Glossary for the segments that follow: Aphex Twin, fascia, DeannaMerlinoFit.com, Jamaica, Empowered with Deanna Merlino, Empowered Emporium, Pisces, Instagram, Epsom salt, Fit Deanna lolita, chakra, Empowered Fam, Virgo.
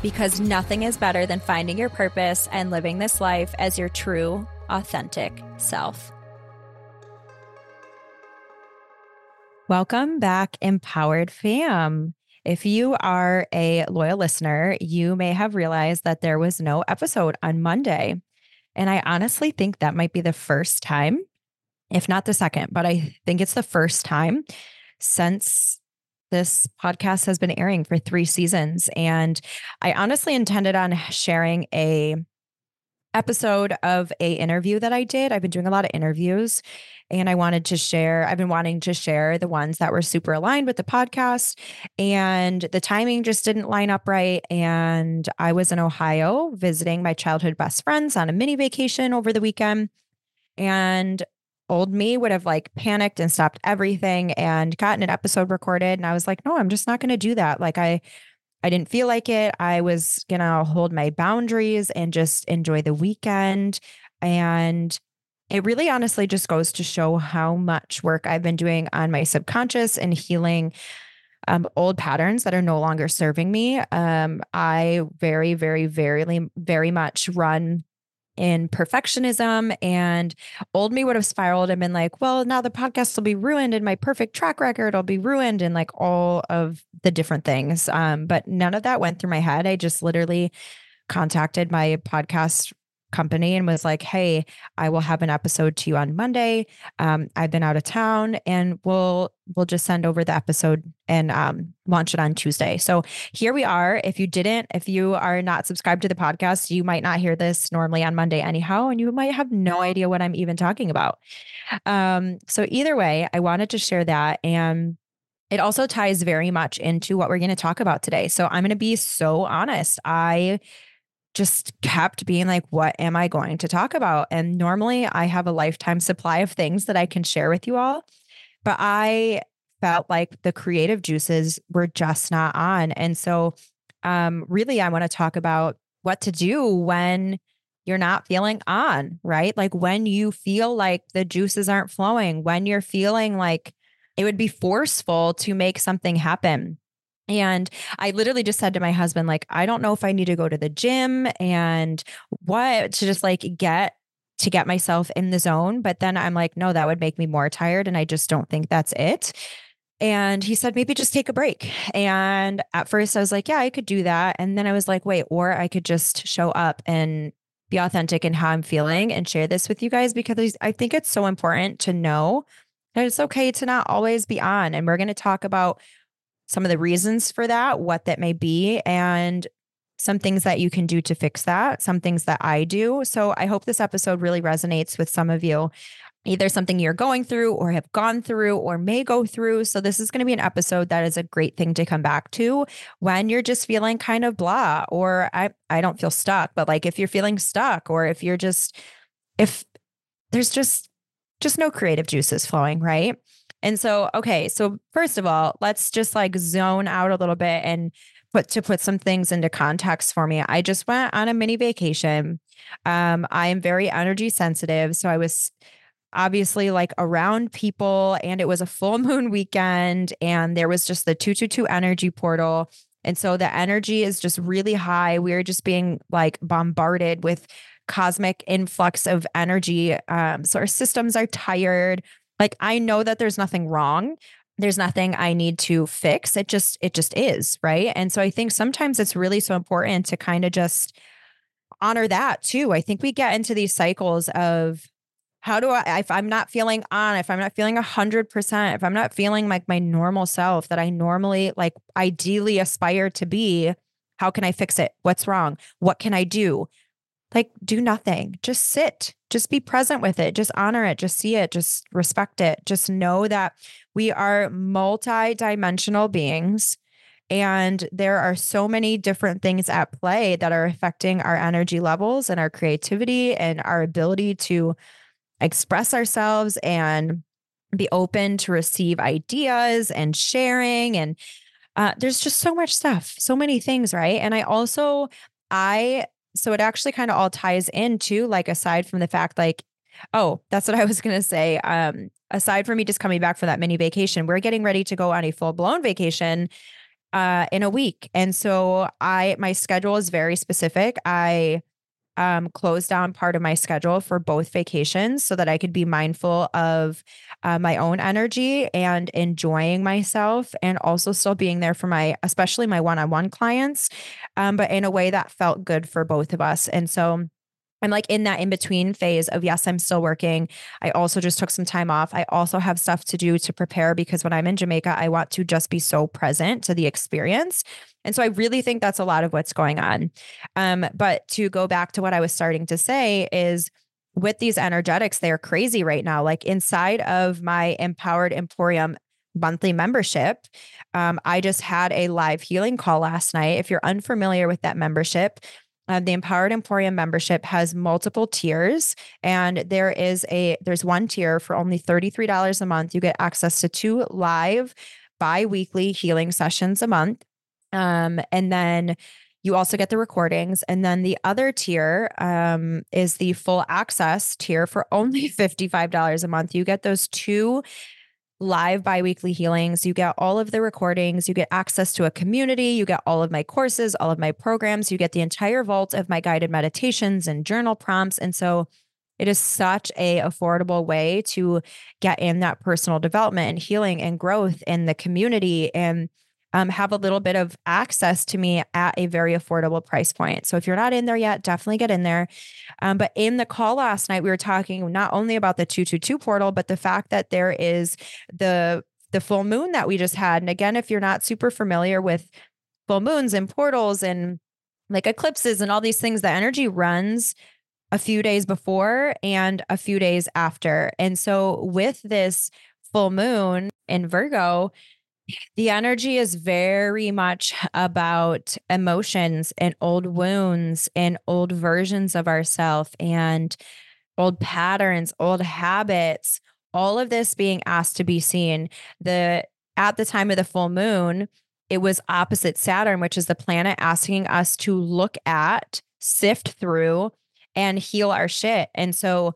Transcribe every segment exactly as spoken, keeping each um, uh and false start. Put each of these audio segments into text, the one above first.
Because nothing is better than finding your purpose and living this life as your true, authentic self. Welcome back, Empowered Fam. If you are a loyal listener, you may have realized that there was no episode on Monday. And I honestly think that might be the first time, if not the second, but I think it's the first time since this podcast has been airing for three seasons. And I honestly intended on sharing a episode of a interview that I did. I've been doing a lot of interviews and I wanted to share, I've been wanting to share the ones that were super aligned with the podcast, and the timing just didn't line up right. And I was in Ohio visiting my childhood best friends on a mini vacation over the weekend, and old me would have like panicked and stopped everything and gotten an episode recorded. And I was like, no, I'm just not going to do that. Like I, I didn't feel like it. I was going to hold my boundaries and just enjoy the weekend. And it really honestly just goes to show how much work I've been doing on my subconscious and healing um, old patterns that are no longer serving me. Um, I very, very, very, very much run in perfectionism, and old me would have spiraled and been like, well, now the podcast will be ruined and my perfect track record will be ruined and like all of the different things. Um, but none of that went through my head. I just literally contacted my podcast company and was like, hey, I will have an episode to you on Monday. Um, I've been out of town and we'll, we'll just send over the episode and um, launch it on Tuesday. So here we are. If you didn't, if you are not subscribed to the podcast, you might not hear this normally on Monday anyhow, and you might have no idea what I'm even talking about. Um, so either way, I wanted to share that. And it also ties very much into what we're going to talk about today. So I'm going to be so honest. I just kept being like, what am I going to talk about? And normally I have a lifetime supply of things that I can share with you all, but I felt like the creative juices were just not on. And so um, really, I want to talk about what to do when you're not feeling on, right? Like when you feel like the juices aren't flowing, when you're feeling like it would be forceful to make something happen. And I literally just said to my husband, like, I don't know if I need to go to the gym and what to just like get to get myself in the zone. But then I'm like, no, that would make me more tired. And I just don't think that's it. And he said, maybe just take a break. And at first I was like, yeah, I could do that. And then I was like, wait, or I could just show up and be authentic in how I'm feeling and share this with you guys, because I think it's so important to know that it's okay to not always be on. And we're going to talk about some of the reasons for that, what that may be, and some things that you can do to fix that, some things that I do. So I hope this episode really resonates with some of you, either something you're going through or have gone through or may go through. So this is going to be an episode that is a great thing to come back to when you're just feeling kind of blah, or I, I don't feel stuck, but like if you're feeling stuck, or if you're just, if there's just, just no creative juices flowing, right? And so, okay, so first of all, let's just like zone out a little bit and put to put some things into context for me. I just went on a mini vacation. Um, I am very energy sensitive. So I was obviously like around people, and it was a full moon weekend, and there was just the two two two energy portal. And so the energy is just really high. We were just being like bombarded with cosmic influx of energy. Um, so our systems are tired. Like, I know that there's nothing wrong. There's nothing I need to fix. It just, it just is, right? And so I think sometimes it's really so important to kind of just honor that too. I think we get into these cycles of how do I, if I'm not feeling on, if I'm not feeling a hundred percent, if I'm not feeling like my normal self that I normally like ideally aspire to be, how can I fix it? What's wrong? What can I do? Like, do nothing, just sit, just be present with it, just honor it, just see it, just respect it. Just know that we are multi-dimensional beings, And there are so many different things at play that are affecting our energy levels and our creativity and our ability to express ourselves and be open to receive ideas and sharing. And uh, there's just so much stuff, so many things, right? And I also, I, so it actually kind of all ties into, like, aside from the fact, like, oh, that's what I was going to say. Um, aside from me just coming back for that mini vacation, we're getting ready to go on a full-blown vacation uh, in a week. And so I, my schedule is very specific. I Um, closed down part of my schedule for both vacations so that I could be mindful of uh, my own energy and enjoying myself, and also still being there for my, especially my one-on-one clients, um, but in a way that felt good for both of us. And so I'm like in that in-between phase of, yes, I'm still working. I also just took some time off. I also have stuff to do to prepare, because when I'm in Jamaica, I want to just be so present to the experience. And so I really think that's a lot of what's going on. Um, but to go back to what I was starting to say is, with these energetics, they're crazy right now. Like, inside of my Empowered Emporium monthly membership, um, I just had a live healing call last night. If you're unfamiliar with that membership, Uh, the Empowered Emporium membership has multiple tiers, and there is a, there's one tier for only thirty-three dollars a month. You get access to two live bi-weekly healing sessions a month. Um, and then you also get the recordings. And then the other tier um, is the full access tier for only fifty-five dollars a month. You get those two live bi-weekly healings. You get all of the recordings. You get access to a community. You get all of my courses, all of my programs. You get the entire vault of my guided meditations and journal prompts. And so it is such a affordable way to get in that personal development and healing and growth in the community, and um, have a little bit of access to me at a very affordable price point. So if you're not in there yet, definitely get in there. Um, but in the call last night, we were talking not only about the two two two portal, but the fact that there is the, the full moon that we just had. And again, if you're not super familiar with full moons and portals and like eclipses and all these things, the energy runs a few days before and a few days after. And so with this full moon in Virgo, the energy is very much about emotions and old wounds and old versions of ourselves and old patterns, old habits, all of this being asked to be seen. The, at the time of the full moon, it was opposite Saturn, which is the planet asking us to look at, sift through, and heal our shit. And so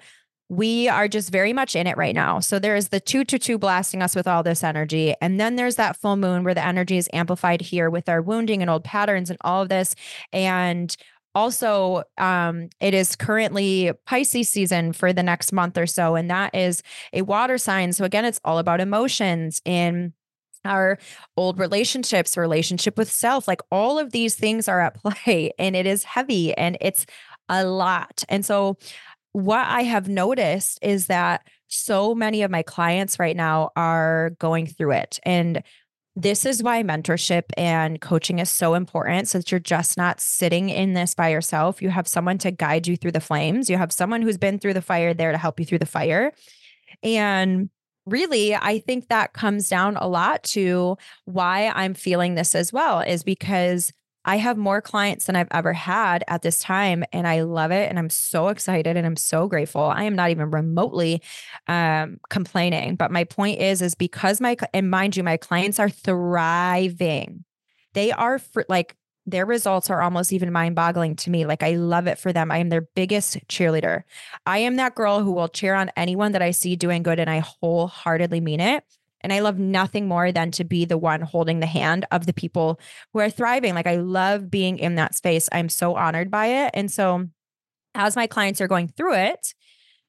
we are just very much in it right now. So there is the two to two blasting us with all this energy. And then there's that full moon where the energy is amplified here with our wounding and old patterns and all of this. And also, um, it is currently Pisces season for the next month or so. And that is a water sign. So again, it's all about emotions in our old relationships, relationship with self, like all of these things are at play, and it is heavy and it's a lot. And so what I have noticed is that so many of my clients right now are going through it. And this is why mentorship and coaching is so important, so that you're just not sitting in this by yourself. You have someone to guide you through the flames. You have someone who's been through the fire there to help you through the fire. And really, I think that comes down a lot to why I'm feeling this as well, is because I have more clients than I've ever had at this time, and I love it, and I'm so excited, and I'm so grateful. I am not even remotely um, complaining, but my point is, is because my, and mind you, my clients are thriving. They are fr- like, their results are almost even mind-boggling to me. Like, I love it for them. I am their biggest cheerleader. I am that girl who will cheer on anyone that I see doing good, and I wholeheartedly mean it. And I love nothing more than to be the one holding the hand of the people who are thriving. Like, I love being in that space. I'm so honored by it. And so as my clients are going through it,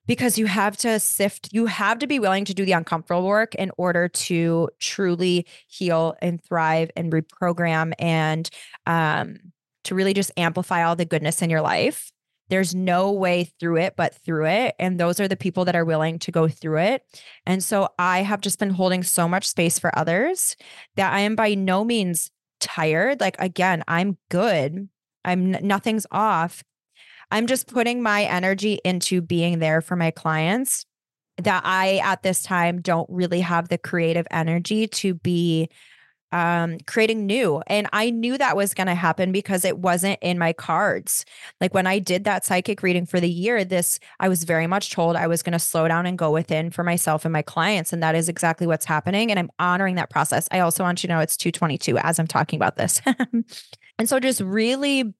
because you have to sift, you have to be willing to do the uncomfortable work in order to truly heal and thrive and reprogram and um, to really just amplify all the goodness in your life. There's no way through it but through it. And those are the people that are willing to go through it. And so I have just been holding so much space for others that I am by no means tired. Like, again, I'm good. I'm nothing's off. I'm just putting my energy into being there for my clients that I, at this time, don't really have the creative energy to be um, creating new. And I knew that was going to happen because it wasn't in my cards. Like when I did that psychic reading for the year, this, I was very much told I was going to slow down and go within for myself and my clients. And that is exactly what's happening. And I'm honoring that process. I also want you to know it's two twenty-two as I'm talking about this. And so just really,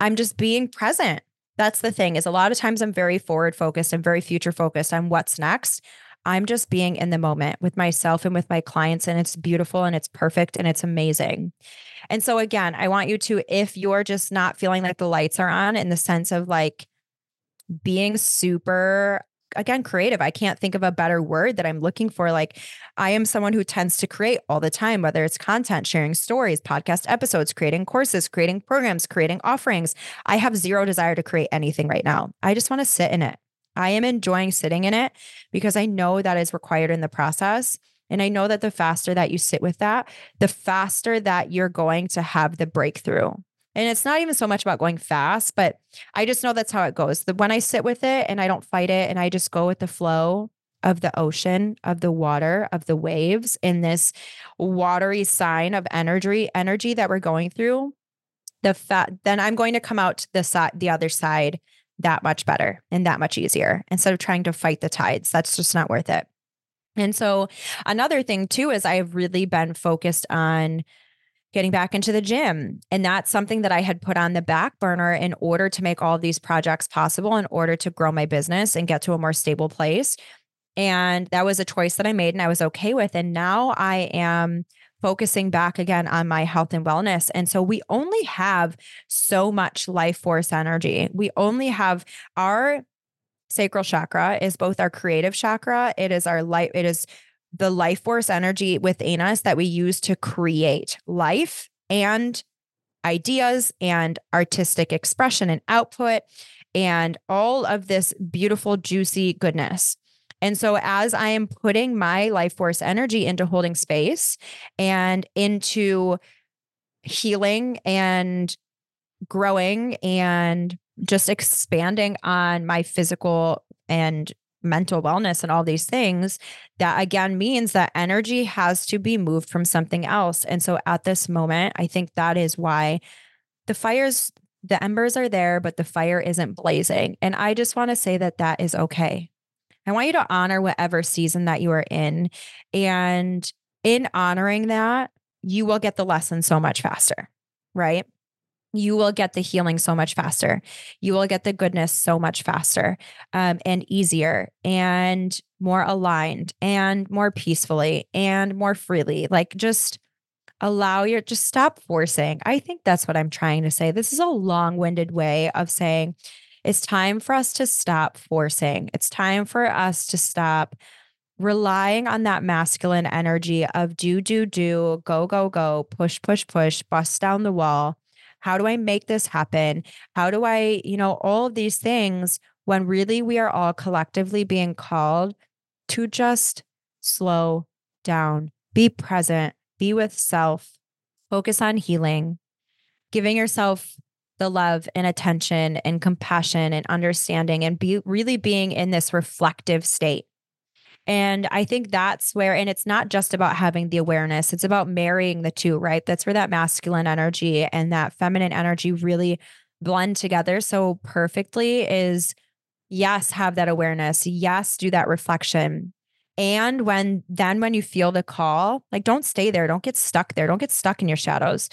I'm just being present. That's the thing, is a lot of times I'm very forward focused and very future focused on what's next. I'm just being in the moment with myself and with my clients, and it's beautiful and it's perfect and it's amazing. And so again, I want you to, if you're just not feeling like the lights are on in the sense of like being super, again, creative. I can't think of a better word that I'm looking for. Like I am someone who tends to create all the time, whether it's content, sharing stories, podcast episodes, creating courses, creating programs, creating offerings. I have zero desire to create anything right now. I just want to sit in it. I am enjoying sitting in it because I know that is required in the process. And I know that the faster that you sit with that, the faster that you're going to have the breakthrough. And it's not even so much about going fast, but I just know that's how it goes. The, when I sit with it and I don't fight it and I just go with the flow of the ocean, of the water, of the waves in this watery sign of energy, energy that we're going through, the fat, then I'm going to come out to the side, the other side that much better and that much easier instead of trying to fight the tides. That's just not worth it. And so another thing too, is I've really been focused on getting back into the gym. And that's something that I had put on the back burner in order to make all these projects possible, in order to grow my business and get to a more stable place. And that was a choice that I made and I was okay with. And now I am focusing back again on my health and wellness. And so we only have so much life force energy. We only have our sacral chakra is both our creative chakra. It is our life. It is the life force energy within us that we use to create life and ideas and artistic expression and output and all of this beautiful, juicy goodness. And so as I am putting my life force energy into holding space and into healing and growing and just expanding on my physical and mental wellness and all these things, that again means that energy has to be moved from something else. And so at this moment, I think that is why the fires, the embers are there, but the fire isn't blazing. And I just want to say that that is okay. I want you to honor whatever season that you are in. And in honoring that, you will get the lesson so much faster, right? You will get the healing so much faster. You will get the goodness so much faster, um, and easier and more aligned and more peacefully and more freely. Like just allow your, just stop forcing. I think that's what I'm trying to say. This is a long-winded way of saying, it's time for us to stop forcing. It's time for us to stop relying on that masculine energy of do, do, do, go, go, go, push, push, push, bust down the wall. How do I make this happen? How do I, you know, all of these things, when really we are all collectively being called to just slow down, be present, be with self, focus on healing, giving yourself the love and attention and compassion and understanding and be really being in this reflective state. And I think that's where, and it's not just about having the awareness, it's about marrying the two, right? That's where that masculine energy and that feminine energy really blend together so perfectly is, yes, have that awareness. Yes, do that reflection. And when, then when you feel the call, like don't stay there, don't get stuck there, don't get stuck in your shadows.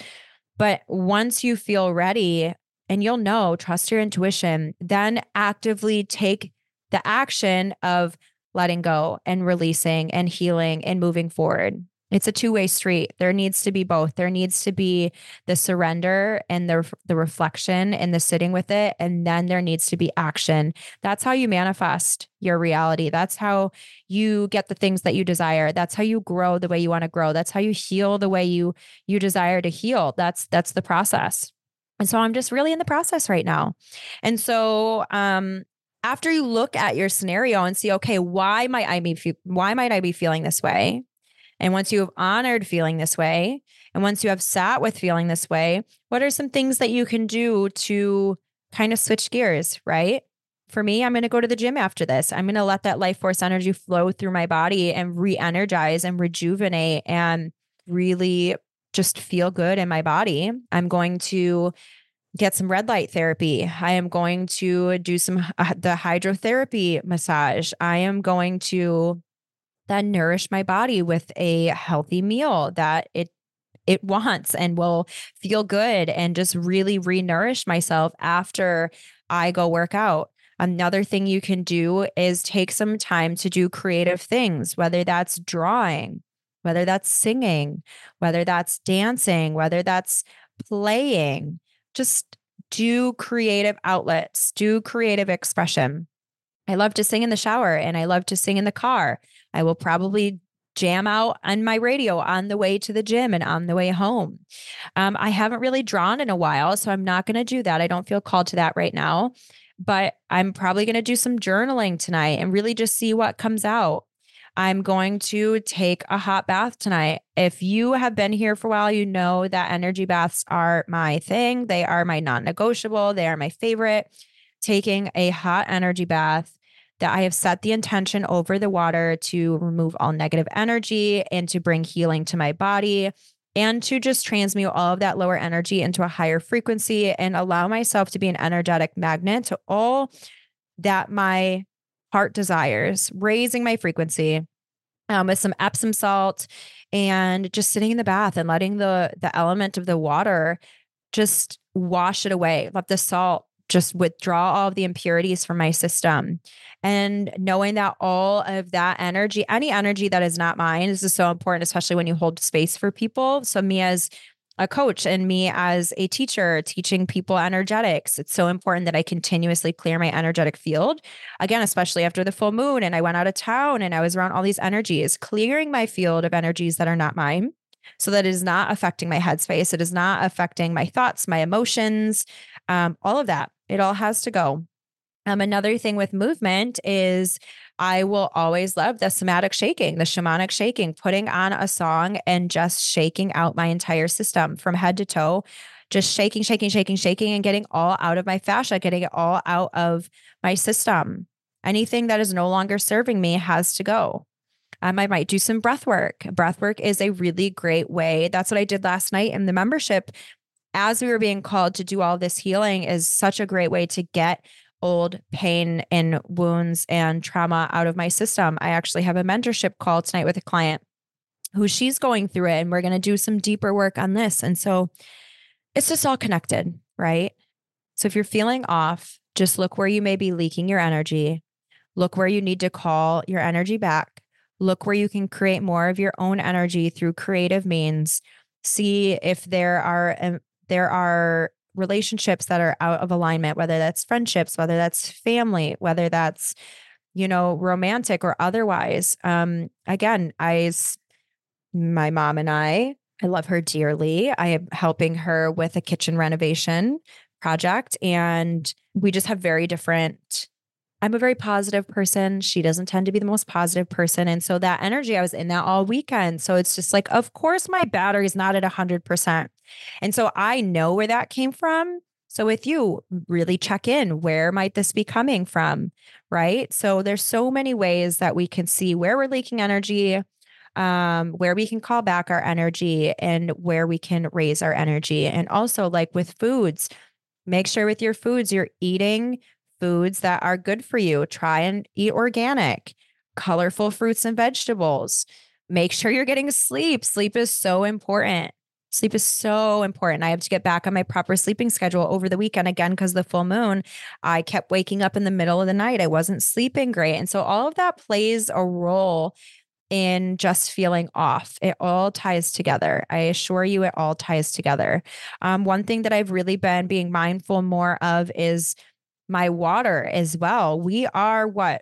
But once you feel ready, and you'll know, trust your intuition, then actively take the action of letting go and releasing and healing and moving forward. It's a two-way street. There needs to be both. There needs to be the surrender and the, the reflection and the sitting with it. And then there needs to be action. That's how you manifest your reality. That's how you get the things that you desire. That's how you grow the way you want to grow. That's how you heal the way you, you desire to heal. That's, that's the process. And so I'm just really in the process right now. And so, um, after you look at your scenario and see, okay, why might I be, why might I be feeling this way? And once you have honored feeling this way, and once you have sat with feeling this way, what are some things that you can do to kind of switch gears, right? For me, I'm going to go to the gym after this. I'm going to let that life force energy flow through my body and re-energize and rejuvenate and really just feel good in my body. I'm going to get some red light therapy. I am going to do some, uh, the hydrotherapy massage. I am going to then nourish my body with a healthy meal that it, it wants and will feel good, and just really re-nourish myself after I go work out. Another thing you can do is take some time to do creative things, whether that's drawing, whether that's singing, whether that's dancing, whether that's playing. Just do creative outlets, do creative expression. I love to sing in the shower and I love to sing in the car. I will probably jam out on my radio on the way to the gym and on the way home. Um, I haven't really drawn in a while, so I'm not going to do that. I don't feel called to that right now, but I'm probably going to do some journaling tonight and really just see what comes out. I'm going to take a hot bath tonight. If you have been here for a while, you know that energy baths are my thing. They are my non-negotiable. They are my favorite. Taking a hot energy bath that I have set the intention over the water to remove all negative energy and to bring healing to my body and to just transmute all of that lower energy into a higher frequency and allow myself to be an energetic magnet to all that my heart desires, raising my frequency um, with some Epsom salt and just sitting in the bath and letting the, the element of the water just wash it away. Let the salt just withdraw all of the impurities from my system. And knowing that all of that energy, any energy that is not mine, this is so important, especially when you hold space for people. So me as a coach and me as a teacher teaching people energetics, it's so important that I continuously clear my energetic field. Again, especially after the full moon and I went out of town and I was around all these energies, clearing my field of energies that are not mine. So that it is not affecting my headspace. It is not affecting my thoughts, my emotions, um, all of that. It all has to go. Um, another thing with movement is I will always love the somatic shaking, the shamanic shaking, putting on a song and just shaking out my entire system from head to toe, just shaking, shaking, shaking, shaking, and getting all out of my fascia, getting it all out of my system. Anything that is no longer serving me has to go. Um, I might do some breath work. Breath work is a really great way. That's what I did last night in the membership. As we were being called to do all this healing, is such a great way to get old pain and wounds and trauma out of my system. I actually have a mentorship call tonight with a client who she's going through it, and we're going to do some deeper work on this. And so it's just all connected, right? So if you're feeling off, just look where you may be leaking your energy. Look where you need to call your energy back. Look where you can create more of your own energy through creative means. See if there are um, there are relationships that are out of alignment, whether that's friendships, whether that's family, whether that's, you know, romantic or otherwise. Um, again, I, my mom and I, I love her dearly. I am helping her with a kitchen renovation project, and we just have very different. I'm a very positive person. She doesn't tend to be the most positive person. And so that energy, I was in that all weekend. So it's just like, of course, my battery is not at one hundred percent. And so I know where that came from. So with you, really check in, where might this be coming from, right? So there's so many ways that we can see where we're leaking energy, um, where we can call back our energy, and where we can raise our energy. And also, like with foods, make sure with your foods, you're eating foods that are good for you. Try and eat organic, colorful fruits and vegetables. Make sure you're getting sleep. Sleep is so important. Sleep is so important. I have to get back on my proper sleeping schedule over the weekend again because the full moon, I kept waking up in the middle of the night. I wasn't sleeping great. And so all of that plays a role in just feeling off. It all ties together. I assure you it all ties together. Um, one thing that I've really been being mindful more of is my water as well. We are what?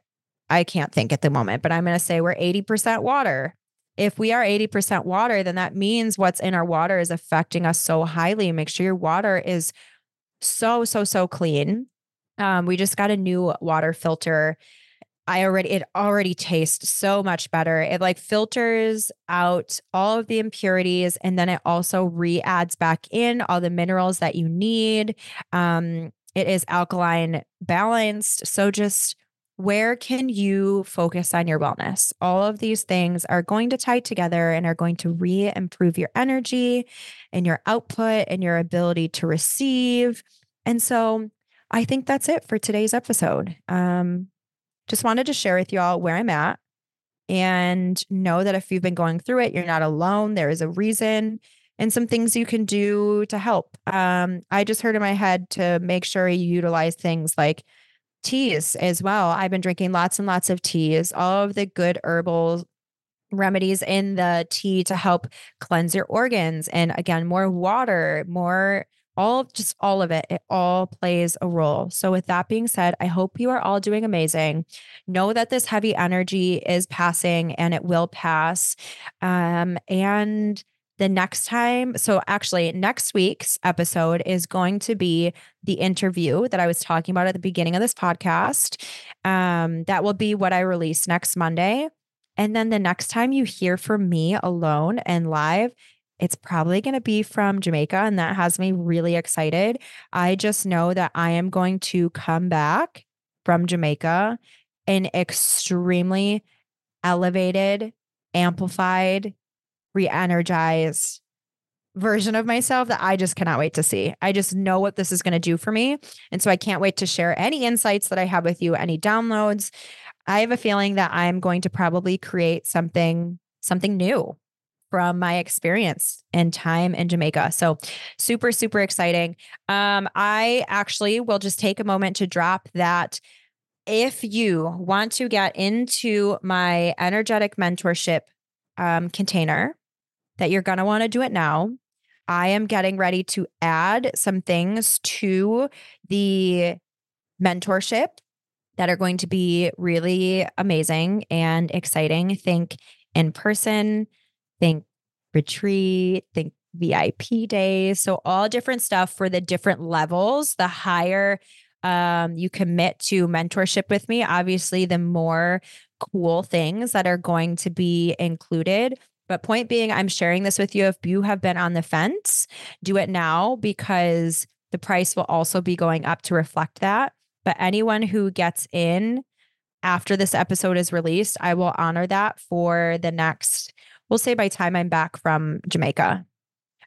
I can't think at the moment, but I'm going to say we're eighty percent water. If we are eighty percent water, then that means what's in our water is affecting us so highly. Make sure your water is so, so, so clean. Um, we just got a new water filter. I already, it already tastes so much better. It like filters out all of the impurities, and then it also re-adds back in all the minerals that you need. Um, It is alkaline balanced. So just Where can you focus on your wellness? All of these things are going to tie together and are going to re-improve your energy and your output and your ability to receive. And so I think that's it for today's episode. Um, just wanted to share with y'all where I'm at, and know that if you've been going through it, you're not alone. There is a reason and some things you can do to help. Um, I just heard in my head to make sure you utilize things like teas as well. I've been drinking lots and lots of teas, all of the good herbal remedies in the tea to help cleanse your organs. And again, more water, more, all, just all of it. It all plays a role. So with that being said, I hope you are all doing amazing. Know that this heavy energy is passing and it will pass. Um, and The next time, so actually next week's episode is going to be the interview that I was talking about at the beginning of this podcast. Um, that will be what I release next Monday. And then the next time you hear from me alone and live, it's probably going to be from Jamaica. And that has me really excited. I just know that I am going to come back from Jamaica in extremely elevated, amplified, re-energized version of myself that I just cannot wait to see. I just know what this is going to do for me. And so I can't wait to share any insights that I have with you, any downloads. I have a feeling that I'm going to probably create something, something new from my experience and time in Jamaica. So super, super exciting. Um, I actually will just take a moment to drop that. If you want to get into my energetic mentorship um, container, that you're going to want to do it now. I am getting ready to add some things to the mentorship that are going to be really amazing and exciting. Think in person, think retreat, think V I P days. So all different stuff for the different levels. The higher um, you commit to mentorship with me, obviously the more cool things that are going to be included. But point being, I'm sharing this with you. If you have been on the fence, do it now, because the price will also be going up to reflect that. But anyone who gets in after this episode is released, I will honor that for the next, we'll say by time I'm back from Jamaica.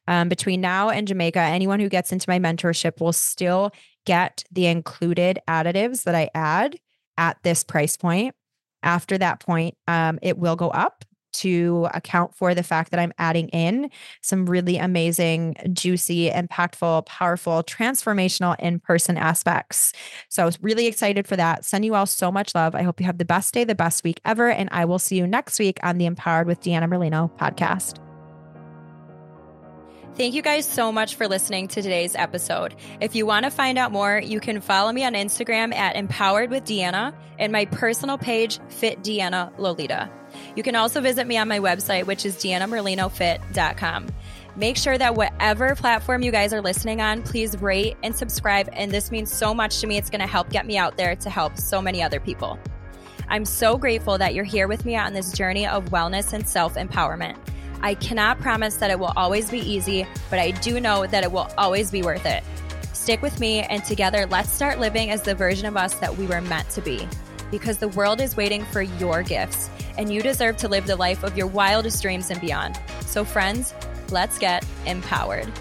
Um, between now and Jamaica, anyone who gets into my mentorship will still get the included additives that I add at this price point. After that point, um, it will go up to account for the fact that I'm adding in some really amazing, juicy, impactful, powerful, transformational in-person aspects. So I was really excited for that. Send you all so much love. I hope you have the best day, the best week ever. And I will see you next week on the Empowered with Deanna Merlino podcast. Thank you guys so much for listening to today's episode. If you want to find out more, you can follow me on Instagram at Empowered with Deanna and my personal page, Fit Deanna Lolita. You can also visit me on my website, which is Deanna Merlino Fit dot com. Make sure that whatever platform you guys are listening on, please rate and subscribe. And this means so much to me. It's going to help get me out there to help so many other people. I'm so grateful that you're here with me on this journey of wellness and self-empowerment. I cannot promise that it will always be easy, but I do know that it will always be worth it. Stick with me, and together, let's start living as the version of us that we were meant to be. Because the world is waiting for your gifts, and you deserve to live the life of your wildest dreams and beyond. So friends, let's get empowered.